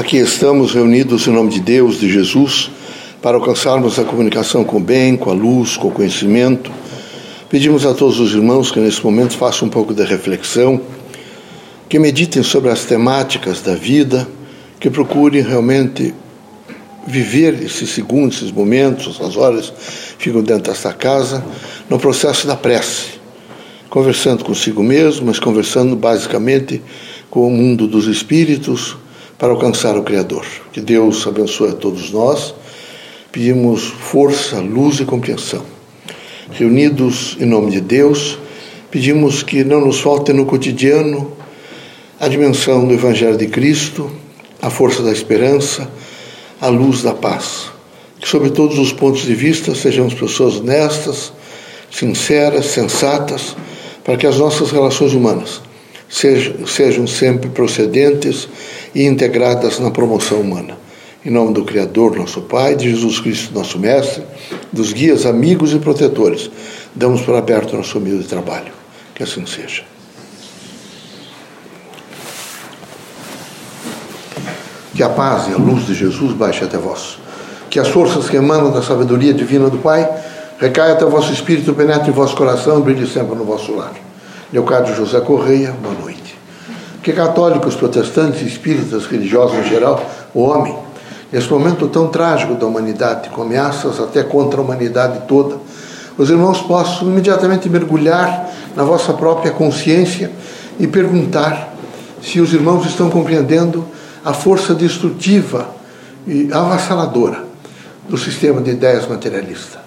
Aqui estamos reunidos em nome de Deus, de Jesus, para alcançarmos a comunicação com o bem, com a luz, com o conhecimento. Pedimos a todos os irmãos que nesse momento façam um pouco de reflexão, que meditem sobre as temáticas da vida, que procurem realmente viver esses segundos, esses momentos, essas horas, ficam dentro desta casa, no processo da prece, conversando consigo mesmo, mas conversando basicamente com o mundo dos espíritos, para alcançar o Criador. Que Deus abençoe a todos nós. Pedimos força, luz e compreensão. Reunidos em nome de Deus, pedimos que não nos falte no cotidiano a dimensão do Evangelho de Cristo, a força da esperança, a luz da paz. Que sobre todos os pontos de vista sejamos pessoas honestas, sinceras, sensatas, para que as nossas relações humanas sejam sempre procedentes e integradas na promoção humana. Em nome do Criador, nosso Pai, de Jesus Cristo, nosso Mestre, dos guias, amigos e protetores, damos por aberto nosso humilde trabalho. Que assim seja. Que a paz e a luz de Jesus baixe até vós. Que as forças que emanam da sabedoria divina do Pai recaia até o vosso espírito, penetre em vosso coração e brilhe sempre no vosso lar. Leocádio José Correia, boa noite. Que católicos, protestantes, espíritas, religiosos em geral, o homem, nesse momento tão trágico da humanidade, com ameaças até contra a humanidade toda, os irmãos possam imediatamente mergulhar na vossa própria consciência e perguntar se os irmãos estão compreendendo a força destrutiva e avassaladora do sistema de ideias materialista.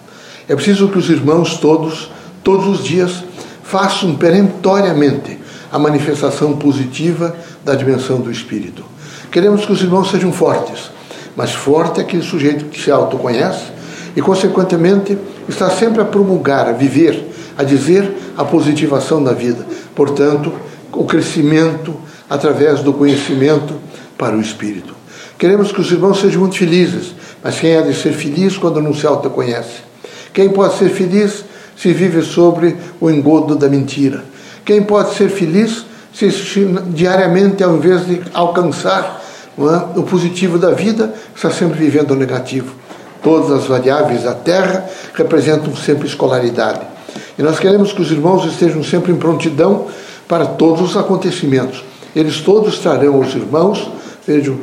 É preciso que os irmãos todos os dias, façam perentoriamente a manifestação positiva da dimensão do espírito. Queremos que os irmãos sejam fortes, mas forte é aquele sujeito que se autoconhece e, consequentemente, está sempre a promulgar, a viver, a dizer a positivação da vida. Portanto, o crescimento através do conhecimento para o espírito. Queremos que os irmãos sejam muito felizes, mas quem é de ser feliz quando não se autoconhece? Quem pode ser feliz se vive sobre o engodo da mentira? Quem pode ser feliz se diariamente, ao invés de alcançar o positivo da vida, está sempre vivendo o negativo? Todas as variáveis da Terra representam sempre escolaridade. E nós queremos que os irmãos estejam sempre em prontidão para todos os acontecimentos. Eles todos trarão aos irmãos, vejam,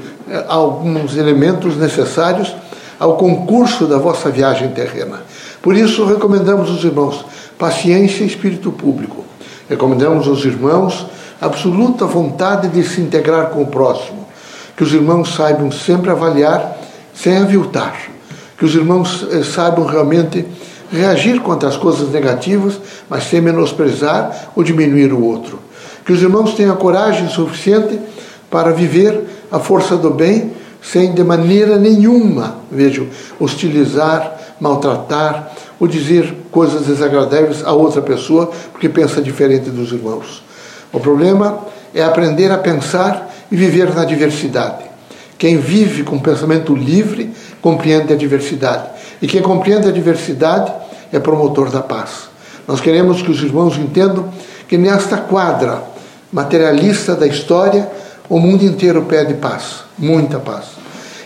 alguns elementos necessários ao concurso da vossa viagem terrena. Por isso, recomendamos aos irmãos paciência e espírito público. Recomendamos aos irmãos absoluta vontade de se integrar com o próximo. Que os irmãos saibam sempre avaliar sem aviltar. Que os irmãos saibam realmente reagir contra as coisas negativas, mas sem menosprezar ou diminuir o outro. Que os irmãos tenham coragem suficiente para viver a força do bem sem de maneira nenhuma, vejam, hostilizar, maltratar ou dizer coisas desagradáveis a outra pessoa porque pensa diferente dos irmãos. O problema é aprender a pensar e viver na diversidade. Quem vive com pensamento livre compreende a diversidade. E quem compreende a diversidade é promotor da paz. Nós queremos que os irmãos entendam que nesta quadra materialista da história, o mundo inteiro pede paz, muita paz.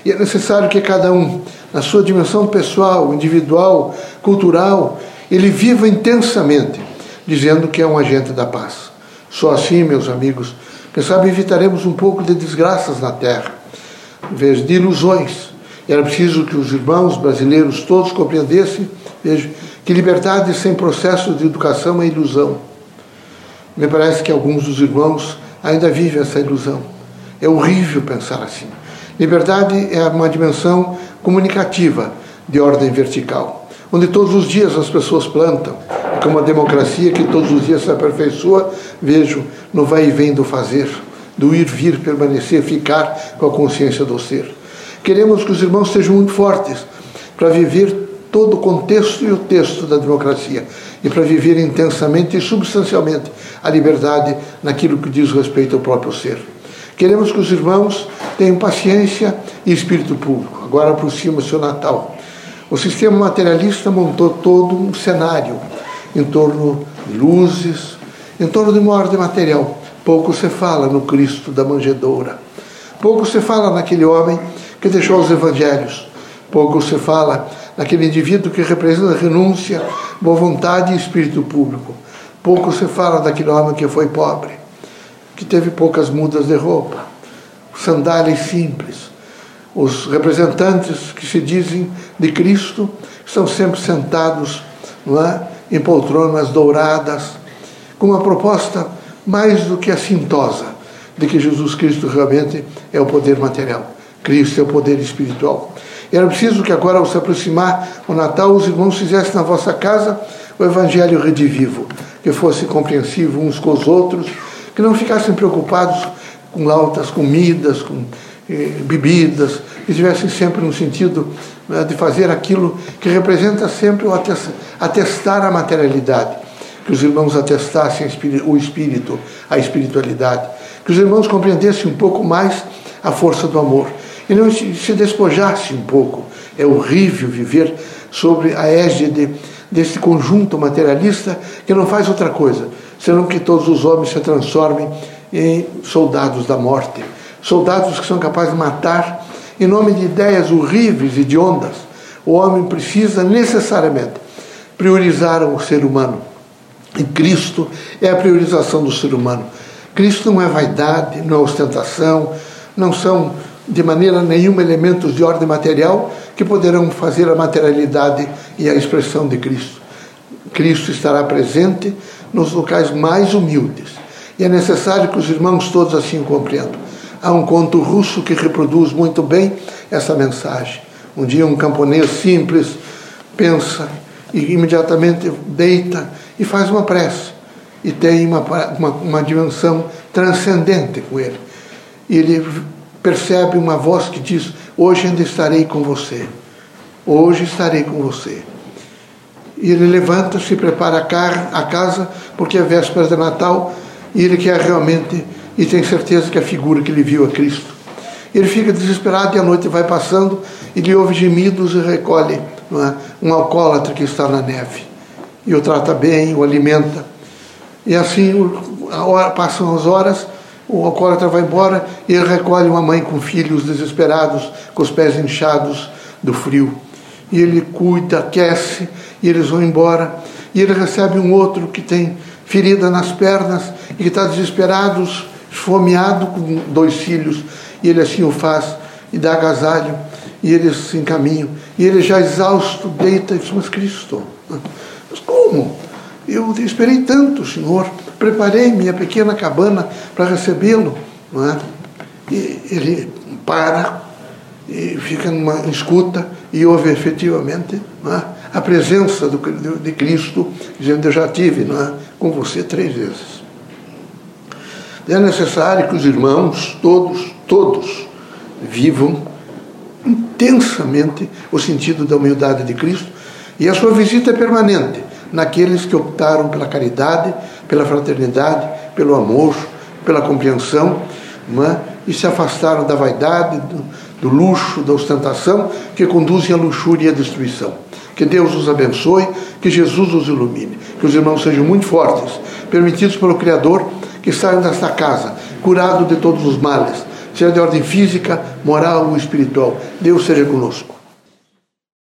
E é necessário que cada um, na sua dimensão pessoal, individual, cultural, ele viva intensamente, dizendo que é um agente da paz. Só assim, meus amigos, quem sabe evitaremos um pouco de desgraças na Terra, em vez de ilusões. Era preciso que os irmãos brasileiros todos compreendessem, veja, que liberdade sem processo de educação é ilusão. Me parece que alguns dos irmãos ainda vivem essa ilusão. É horrível pensar assim. Liberdade é uma dimensão comunicativa de ordem vertical, onde todos os dias as pessoas plantam, com uma democracia que todos os dias se aperfeiçoa, vejo, no vai e vem do fazer, do ir, vir, permanecer, ficar com a consciência do ser. Queremos que os irmãos sejam muito fortes para viver todo o contexto e o texto da democracia e para viver intensamente e substancialmente a liberdade naquilo que diz respeito ao próprio ser. Queremos que os irmãos tenham paciência e espírito público. Agora aproxima-se o Natal. O sistema materialista montou todo um cenário em torno de luzes, em torno de uma ordem material. Pouco se fala no Cristo da manjedoura. Pouco se fala naquele homem que deixou os evangelhos. Pouco se fala naquele indivíduo que representa renúncia, boa vontade e espírito público. Pouco se fala daquele homem que foi pobre, que teve poucas mudas de roupa, sandálias simples. Os representantes que se dizem de Cristo estão sempre sentados, não é, em poltronas douradas, com uma proposta mais do que assintosa de que Jesus Cristo realmente é o poder material. Cristo é o poder espiritual. Era preciso que agora, ao se aproximar o Natal, os irmãos fizessem na vossa casa o Evangelho redivivo, que fosse compreensivo uns com os outros, que não ficassem preocupados com altas comidas, com bebidas, que estivessem sempre no sentido de fazer aquilo que representa sempre o atestar a materialidade, que os irmãos atestassem o espírito, a espiritualidade, que os irmãos compreendessem um pouco mais a força do amor, e não se despojasse um pouco. É horrível viver sobre a égide desse conjunto materialista que não faz outra coisa, senão que todos os homens se transformem em soldados da morte, soldados que são capazes de matar em nome de ideias horríveis e hediondas. O homem precisa necessariamente priorizar o ser humano, e Cristo é a priorização do ser humano. Cristo não é vaidade, não é ostentação, não são de maneira nenhuma elementos de ordem material que poderão fazer a materialidade e a expressão de Cristo. Cristo estará presente nos locais mais humildes, e é necessário que os irmãos todos assim o compreendam. Há um conto russo que reproduz muito bem essa mensagem. Um dia um camponês simples pensa e imediatamente deita e faz uma prece, e tem uma dimensão transcendente com ele. Ele percebe uma voz que diz: hoje ainda estarei com você, hoje estarei com você. E ele levanta, se prepara a casa, porque é véspera de Natal, e ele quer realmente, e tem certeza que a figura que ele viu é Cristo. Ele fica desesperado, e a noite vai passando, e ele ouve gemidos e recolhe um alcoólatra que está na neve, e o trata bem, o alimenta. E assim passam as horas, o alcoólatra vai embora, e ele recolhe uma mãe com filhos desesperados, com os pés inchados do frio, e ele cuida, aquece, e eles vão embora. E ele recebe um outro que tem ferida nas pernas e que está desesperado, esfomeado, com dois filhos, e ele assim o faz e dá agasalho, e eles se encaminham. E ele, já exausto, deita e diz: mas Cristo, mas como? Eu esperei tanto, Senhor, preparei minha pequena cabana para recebê-lo, não é? E ele para e fica numa escuta, e houve efetivamente, não é, a presença de Cristo, dizendo: eu já tive, não é, com você 3 vezes. É necessário que os irmãos todos vivam intensamente o sentido da humildade de Cristo, e a sua visita é permanente naqueles que optaram pela caridade, pela fraternidade, pelo amor, pela compreensão, não é? E se afastaram da vaidade, do luxo, da ostentação, que conduzem à luxúria e à destruição. Que Deus os abençoe, que Jesus os ilumine, que os irmãos sejam muito fortes, permitidos pelo Criador, que saiam desta casa curados de todos os males, seja de ordem física, moral ou espiritual. Deus seja conosco.